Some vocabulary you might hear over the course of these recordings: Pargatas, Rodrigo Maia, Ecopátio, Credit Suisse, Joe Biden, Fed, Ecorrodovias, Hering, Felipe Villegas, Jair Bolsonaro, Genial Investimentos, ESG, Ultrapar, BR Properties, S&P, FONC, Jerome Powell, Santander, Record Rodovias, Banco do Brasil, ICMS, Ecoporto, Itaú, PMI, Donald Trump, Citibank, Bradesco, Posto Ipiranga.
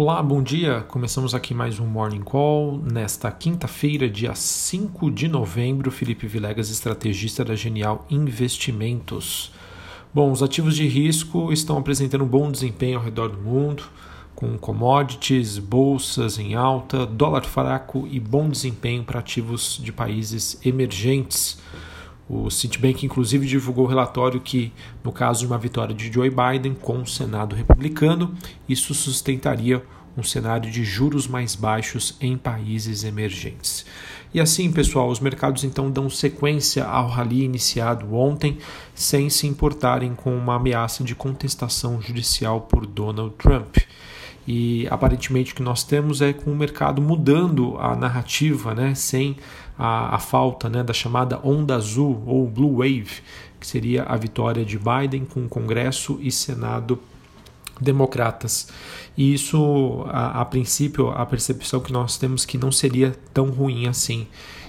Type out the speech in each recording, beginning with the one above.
Olá, bom dia. Começamos aqui mais um Morning Call. Nesta quinta-feira, dia 5 de novembro, Felipe Villegas, estrategista da Genial Investimentos. Bom, os ativos de risco estão apresentando bom desempenho ao redor do mundo, com commodities, bolsas em alta, dólar fraco e bom desempenho para ativos de países emergentes. O Citibank, inclusive, divulgou o relatório que, no caso de uma vitória de Joe Biden com o Senado republicano, isso sustentaria um cenário de juros mais baixos em países emergentes. E assim, pessoal, os mercados então dão sequência ao rally iniciado ontem, sem se importarem com uma ameaça de contestação judicial por Donald Trump. E aparentemente o que nós temos é com o mercado mudando a narrativa, né, sem a falta, né, da chamada onda azul ou blue wave, que seria a vitória de Biden com o Congresso e Senado democratas. E isso, a princípio, a percepção que nós temos que não seria tão ruim assim.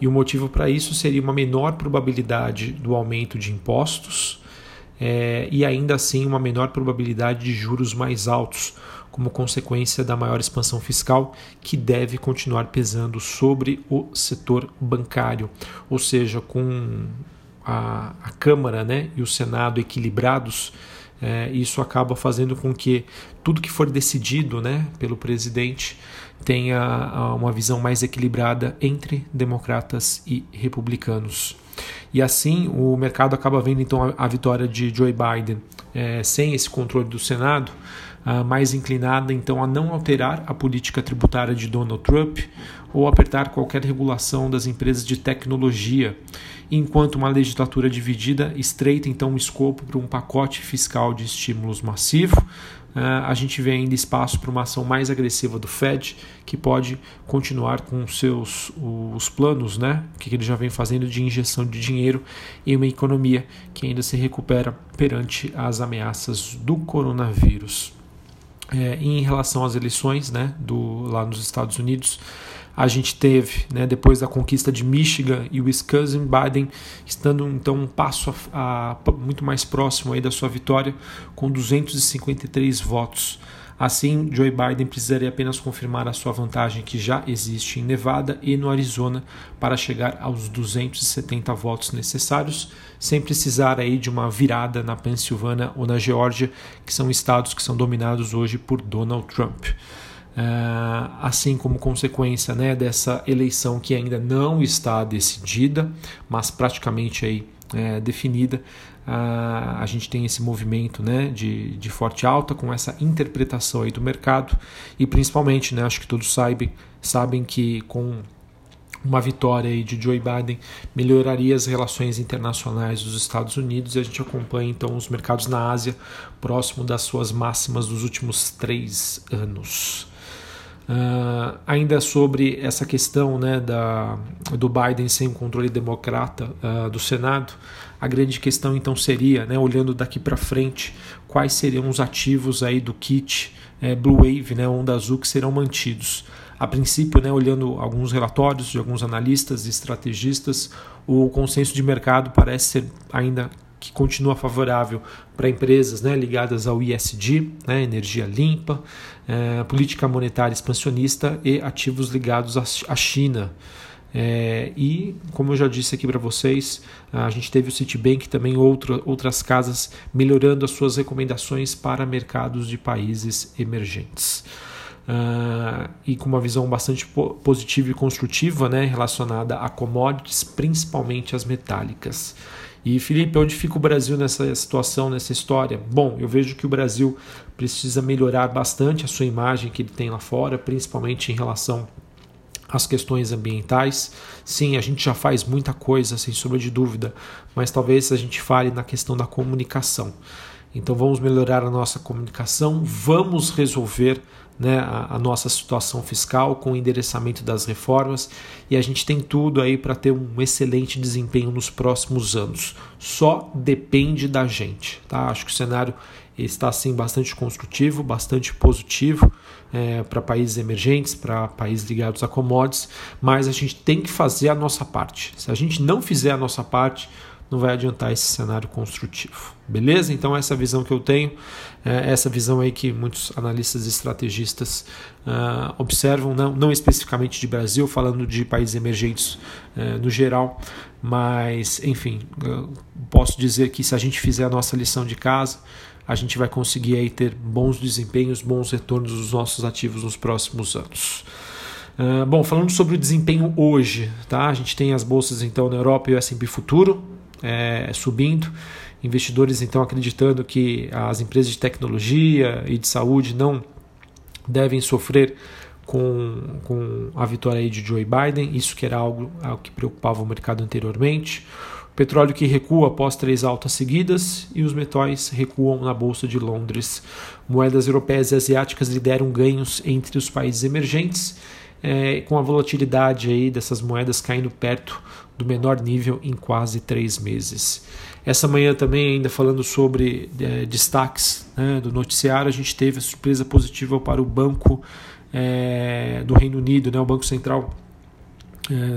E o motivo para isso seria uma menor probabilidade do aumento de impostos e ainda assim uma menor probabilidade de juros mais altos, como consequência da maior expansão fiscal que deve continuar pesando sobre o setor bancário. Ou seja, com a Câmara, né, e o Senado equilibrados, isso acaba fazendo com que tudo que for decidido, né, pelo presidente tenha uma visão mais equilibrada entre democratas e republicanos. E assim o mercado acaba vendo então a vitória de Joe Biden sem esse controle do Senado, mais inclinada então a não alterar a política tributária de Donald Trump ou apertar qualquer regulação das empresas de tecnologia, enquanto uma legislatura dividida estreita então o escopo para um pacote fiscal de estímulos massivo. A gente vê ainda espaço para uma ação mais agressiva do Fed, que pode continuar com os planos, né, que ele já vem fazendo de injeção de dinheiro em uma economia que ainda se recupera perante as ameaças do coronavírus. Em relação às eleições, né, lá nos Estados Unidos, a gente teve, né, depois da conquista de Michigan e Wisconsin, Biden estando então um passo muito mais próximo aí da sua vitória, com 253 votos. Assim, Joe Biden precisaria apenas confirmar a sua vantagem que já existe em Nevada e no Arizona para chegar aos 270 votos necessários, sem precisar aí de uma virada na Pensilvânia ou na Geórgia, que são estados que são dominados hoje por Donald Trump. Assim como consequência, né, dessa eleição que ainda não está decidida, mas praticamente aí, definida, a gente tem esse movimento, né, de forte alta com essa interpretação aí do mercado e principalmente, né, acho que todos sabem que com uma vitória aí de Joe Biden melhoraria as relações internacionais dos Estados Unidos, e a gente acompanha então os mercados na Ásia próximo das suas máximas dos últimos 3 anos. Ainda sobre essa questão, né, do Biden sem o controle democrata do Senado, a grande questão então seria, né, olhando daqui para frente, quais seriam os ativos aí do kit Blue Wave, né, onda azul, que serão mantidos. A princípio, né, olhando alguns relatórios de alguns analistas e estrategistas, o consenso de mercado parece ser ainda que continua favorável para empresas, né, ligadas ao ESG, né, energia limpa, política monetária expansionista e ativos ligados à China. E, como eu já disse aqui para vocês, a gente teve o Citibank e também outras casas melhorando as suas recomendações para mercados de países emergentes. E com uma visão bastante positiva e construtiva, né, relacionada a commodities, principalmente as metálicas. E, Felipe, onde fica o Brasil nessa situação, nessa história? Bom, eu vejo que o Brasil precisa melhorar bastante a sua imagem que ele tem lá fora, principalmente em relação às questões ambientais. Sim, a gente já faz muita coisa, sem sombra de dúvida, mas talvez a gente fale na questão da comunicação. Então vamos melhorar a nossa comunicação, vamos resolver, né, a nossa situação fiscal com o endereçamento das reformas, e a gente tem tudo aí para ter um excelente desempenho nos próximos anos. Só depende da gente, tá? Acho que o cenário está assim bastante construtivo, bastante positivo para países emergentes, para países ligados a commodities, mas a gente tem que fazer a nossa parte. Se a gente não fizer a nossa parte, não vai adiantar esse cenário construtivo. Beleza? Então essa visão que eu tenho, essa visão aí que muitos analistas e estrategistas observam, não especificamente de Brasil, falando de países emergentes no geral, mas enfim, posso dizer que se a gente fizer a nossa lição de casa, a gente vai conseguir aí ter bons desempenhos, bons retornos dos nossos ativos nos próximos anos. Bom, falando sobre o desempenho hoje, tá? A gente tem as bolsas então na Europa e o S&P Futuro subindo, investidores então acreditando que as empresas de tecnologia e de saúde não devem sofrer com a vitória aí de Joe Biden, isso que era algo que preocupava o mercado anteriormente. Petróleo que recua após 3 altas seguidas e os metais recuam na Bolsa de Londres. Moedas europeias e asiáticas lideram ganhos entre os países emergentes, com a volatilidade aí dessas moedas caindo perto do menor nível em quase 3 meses. Essa manhã também, ainda falando sobre destaques, né, do noticiário, a gente teve a surpresa positiva para o Banco do Reino Unido, né, o Banco Central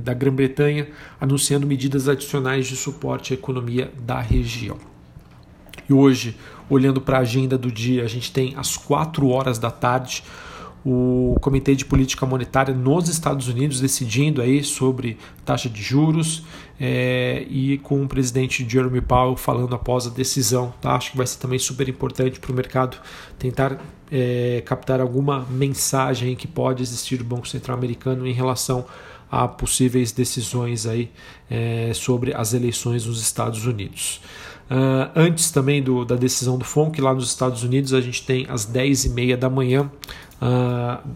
da Grã-Bretanha, anunciando medidas adicionais de suporte à economia da região. E hoje, olhando para a agenda do dia, a gente tem às 4 horas da tarde o Comitê de Política Monetária nos Estados Unidos decidindo aí sobre taxa de juros, e com o presidente Jerome Powell falando após a decisão. Tá? Acho que vai ser também super importante para o mercado tentar captar alguma mensagem que pode existir do Banco Central americano em relação a possíveis decisões aí, sobre as eleições nos Estados Unidos. Antes também da decisão do FONC, lá nos Estados Unidos, a gente tem às 10h30 da manhã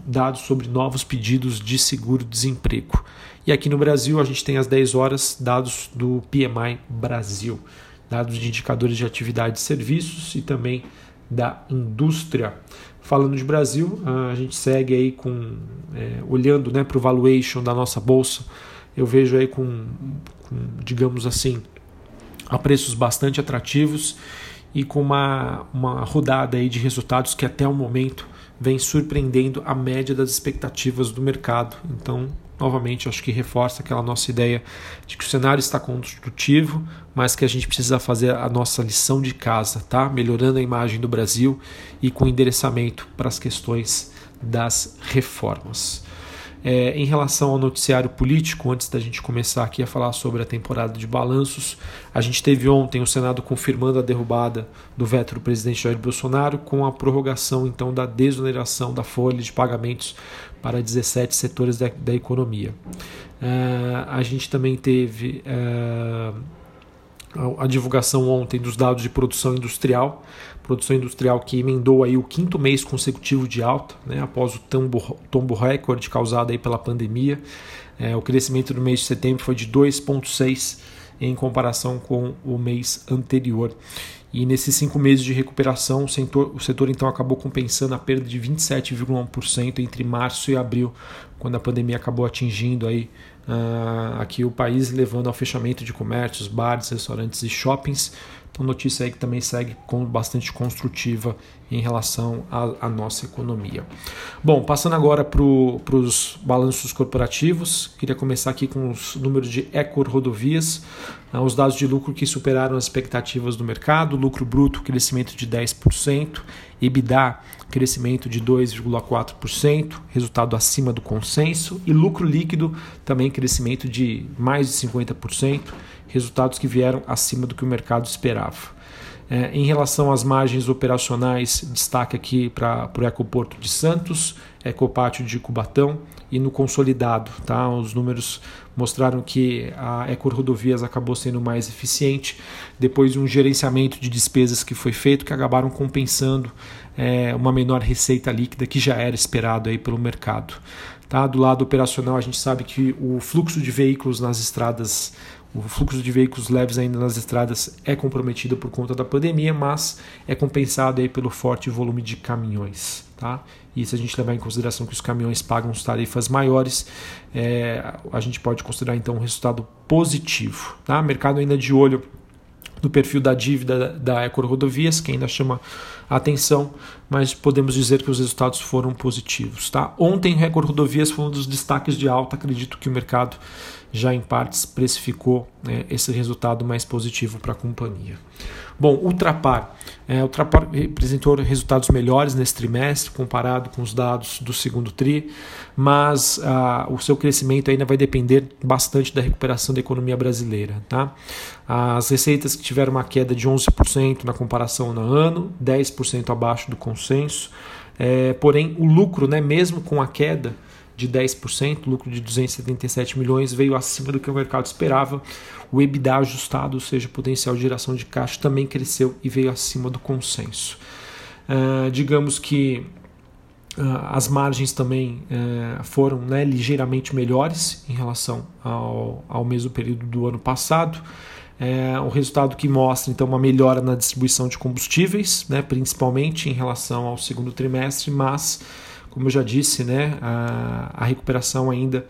dados sobre novos pedidos de seguro-desemprego. E aqui no Brasil a gente tem às 10 horas dados do PMI Brasil, dados de indicadores de atividade e serviços e também da indústria. Falando de Brasil, a gente segue aí olhando, né, para o valuation da nossa bolsa, eu vejo aí digamos assim, a preços bastante atrativos e com uma rodada aí de resultados que até o momento vem surpreendendo a média das expectativas do mercado. Então, novamente, acho que reforça aquela nossa ideia de que o cenário está construtivo, mas que a gente precisa fazer a nossa lição de casa, tá? Melhorando a imagem do Brasil e com endereçamento para as questões das reformas. Em relação ao noticiário político, antes da gente começar aqui a falar sobre a temporada de balanços, a gente teve ontem o Senado confirmando a derrubada do veto do presidente Jair Bolsonaro com a prorrogação então da desoneração da folha de pagamentos para 17 setores da economia. A gente também teve a divulgação ontem dos dados de produção industrial que emendou aí o 5º mês consecutivo de alta, né, após o tombo recorde causado aí pela pandemia. O crescimento do mês de setembro foi de 2,6% em comparação com o mês anterior. E nesses 5 meses de recuperação, o setor então acabou compensando a perda de 27,1% entre março e abril, quando a pandemia acabou atingindo aí, aqui o país, levando ao fechamento de comércios, bares, restaurantes e shoppings. Então, notícia aí que também segue bastante construtiva em relação à nossa economia. Bom, passando agora para os balanços corporativos, queria começar aqui com os números de Ecorrodovias, os dados de lucro que superaram as expectativas do mercado, lucro bruto, crescimento de 10%, EBITDA, crescimento de 2,4%, resultado acima do consenso, e lucro líquido, também crescimento de mais de 50%, resultados que vieram acima do que o mercado esperava. Em relação às margens operacionais, destaque aqui para o Ecoporto de Santos, Ecopátio de Cubatão e no consolidado. Tá? Os números mostraram que a Ecorrodovias acabou sendo mais eficiente depois de um gerenciamento de despesas que foi feito, que acabaram compensando uma menor receita líquida que já era esperado aí pelo mercado. Tá? Do lado operacional, a gente sabe que o fluxo de veículos nas estradas, o fluxo de veículos leves ainda nas estradas é comprometido por conta da pandemia, mas é compensado aí pelo forte volume de caminhões. Tá? E se a gente levar em consideração que os caminhões pagam as tarifas maiores, a gente pode considerar então um resultado positivo. Tá? Mercado ainda de olho no perfil da dívida da Ecorrodovias, que ainda chama a atenção, mas podemos dizer que os resultados foram positivos, tá? Ontem, Record Rodovias foi um dos destaques de alta. Acredito que o mercado já em partes precificou, né, esse resultado mais positivo para a companhia. Bom, Ultrapar. Ultrapar apresentou resultados melhores nesse trimestre comparado com os dados do segundo tri, mas o seu crescimento ainda vai depender bastante da recuperação da economia brasileira, tá? As receitas que tiveram uma queda de 11% na comparação no ano, 10% abaixo do consenso, porém o lucro, né, mesmo com a queda de 10%, lucro de 277 milhões, veio acima do que o mercado esperava. O EBITDA ajustado, ou seja, o potencial de geração de caixa, também cresceu e veio acima do consenso. Digamos que as margens também foram, né, ligeiramente melhores em relação ao mesmo período do ano passado. O resultado que mostra então uma melhora na distribuição de combustíveis, né, principalmente em relação ao segundo trimestre, mas como eu já disse, né, a recuperação ainda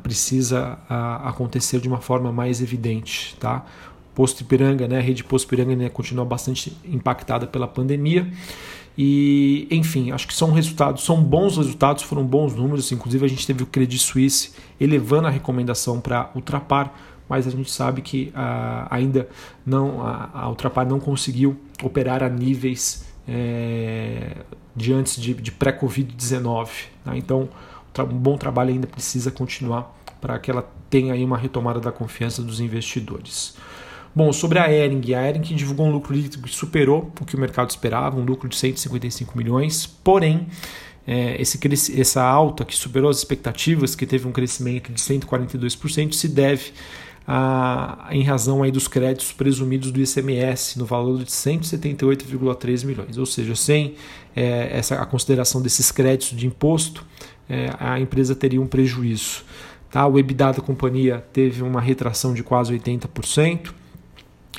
precisa acontecer de uma forma mais evidente, tá? Posto Ipiranga, né, a rede Posto Ipiranga, né, continua bastante impactada pela pandemia. E, enfim, acho que são bons resultados, foram bons números. Inclusive, a gente teve o Credit Suisse elevando a recomendação para Ultrapar, mas a gente sabe que ainda não, a Ultrapar não conseguiu operar a níveis diante de pré-Covid-19. Tá? Então, um bom trabalho ainda precisa continuar para que ela tenha aí uma retomada da confiança dos investidores. Bom, sobre a Hering. A Hering divulgou um lucro líquido que superou o que o mercado esperava, um lucro de 155 milhões, porém, essa alta que superou as expectativas, que teve um crescimento de 142%, se deve em razão aí dos créditos presumidos do ICMS no valor de 178,3 milhões. Ou seja, sem a consideração desses créditos de imposto, a empresa teria um prejuízo. Tá? O EBITDA da companhia teve uma retração de quase 80%.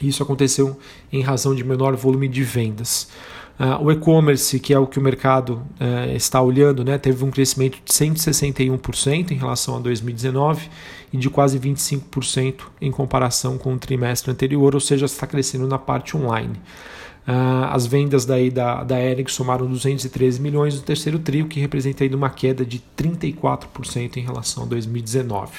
Isso aconteceu em razão de menor volume de vendas. O e-commerce, que é o que o mercado está olhando, né, teve um crescimento de 161% em relação a 2019 e de quase 25% em comparação com o trimestre anterior, ou seja, está crescendo na parte online. As vendas daí da Hering somaram 213 milhões no terceiro trio, que representa aí uma queda de 34% em relação a 2019.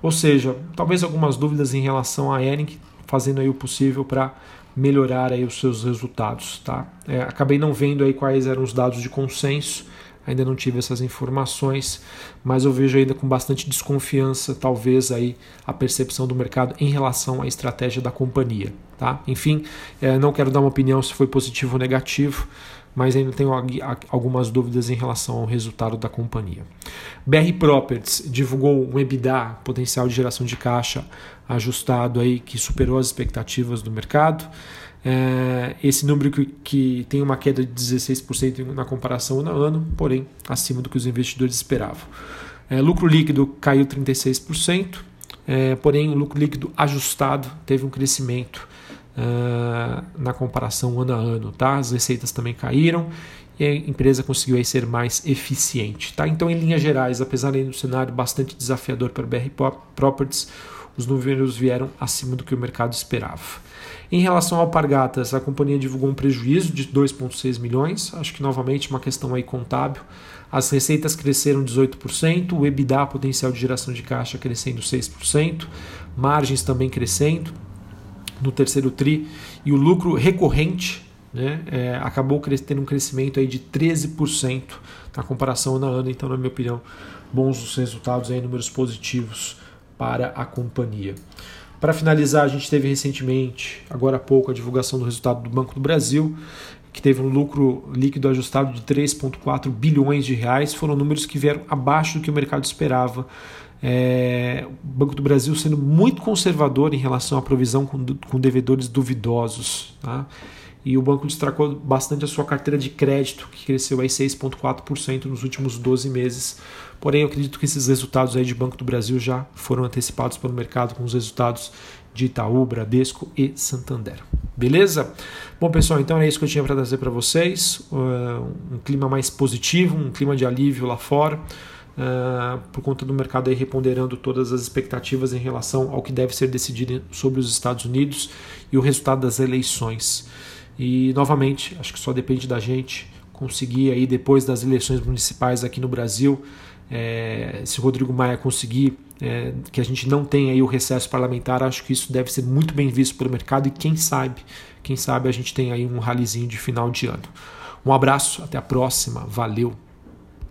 Ou seja, talvez algumas dúvidas em relação à Hering, fazendo aí o possível para melhorar aí os seus resultados, tá? Acabei não vendo aí quais eram os dados de consenso, ainda não tive essas informações, mas eu vejo ainda com bastante desconfiança, talvez, aí a percepção do mercado em relação à estratégia da companhia, tá? Enfim, não quero dar uma opinião se foi positivo ou negativo, mas ainda tenho algumas dúvidas em relação ao resultado da companhia. BR Properties divulgou um EBITDA, potencial de geração de caixa ajustado, aí, que superou as expectativas do mercado. Esse número que tem uma queda de 16% na comparação ano a ano, porém acima do que os investidores esperavam. Lucro líquido caiu 36%, porém o lucro líquido ajustado teve um crescimento na comparação ano a ano, tá? As receitas também caíram e a empresa conseguiu aí ser mais eficiente, tá? Então, em linhas gerais, apesar do cenário bastante desafiador para o BR Properties, os números vieram acima do que o mercado esperava. Em relação ao Pargatas, a companhia divulgou um prejuízo de 2,6 milhões, acho que novamente uma questão aí contábil. As receitas cresceram 18%, o EBITDA, potencial de geração de caixa, crescendo 6%, margens também crescendo no terceiro tri, e o lucro recorrente, né, acabou tendo um crescimento aí de 13% na comparação ano a ano. Então, na minha opinião, bons resultados, aí, números positivos para a companhia. Para finalizar, a gente teve recentemente, agora há pouco, a divulgação do resultado do Banco do Brasil, que teve um lucro líquido ajustado de 3,4 bilhões de reais. Foram números que vieram abaixo do que o mercado esperava. O Banco do Brasil sendo muito conservador em relação à provisão com devedores duvidosos, tá? E o banco destacou bastante a sua carteira de crédito, que cresceu aí 6,4% nos últimos 12 meses. Porém, eu acredito que esses resultados aí de Banco do Brasil já foram antecipados pelo mercado com os resultados de Itaú, Bradesco e Santander. Beleza? Bom, pessoal, então é isso que eu tinha para trazer para vocês. Um clima mais positivo, um clima de alívio lá fora, por conta do mercado aí reponderando todas as expectativas em relação ao que deve ser decidido sobre os Estados Unidos e o resultado das eleições. E, novamente, acho que só depende da gente conseguir aí depois das eleições municipais aqui no Brasil, se o Rodrigo Maia conseguir que a gente não tenha aí o recesso parlamentar, acho que isso deve ser muito bem visto pelo mercado e quem sabe a gente tem aí um rallyzinho de final de ano. Um abraço, até a próxima, valeu!